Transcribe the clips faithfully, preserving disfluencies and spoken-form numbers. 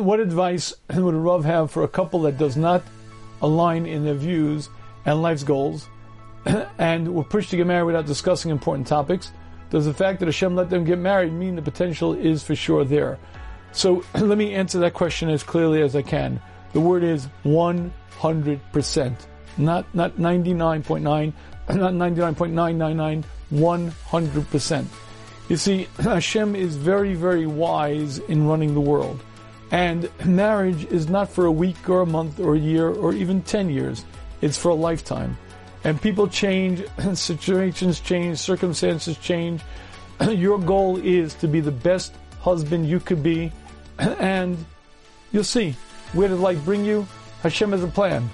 what advice would Rav have for a couple that does not align in their views and life's goals and were pushed to get married without discussing important topics? Does the fact that Hashem let them get married mean the potential is for sure there? So let me answer that question as clearly as I can. The word is one hundred percent. Not not ninety-nine point nine, not ninety-nine point nine nine nine, one hundred percent. You see, Hashem is very, very wise in running the world. And marriage is not for a week or a month or a year or even ten years. It's for a lifetime. And people change, situations change, circumstances change. Your goal is to be the best husband you could be, and you'll see. Where did life bring you? Hashem has a plan.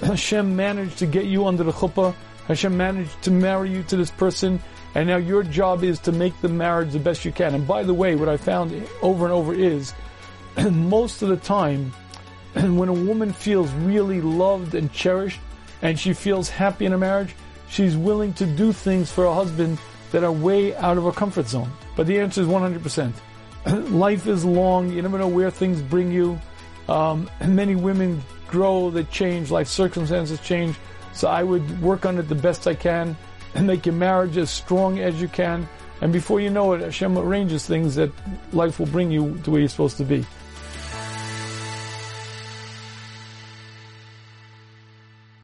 Hashem managed to get you under the chuppah. Hashem managed to marry you to this person, and now your job is to make the marriage the best you can. And by the way, what I found over and over is, most of the time, when a woman feels really loved and cherished, and she feels happy in a marriage, she's willing to do things for her husband that are way out of her comfort zone. But the answer is one hundred percent. Life is long. You never know where things bring you. Um, many women grow, they change, life circumstances change. So I would work on it the best I can and make your marriage as strong as you can. And before you know it, Hashem arranges things that life will bring you to where you're supposed to be.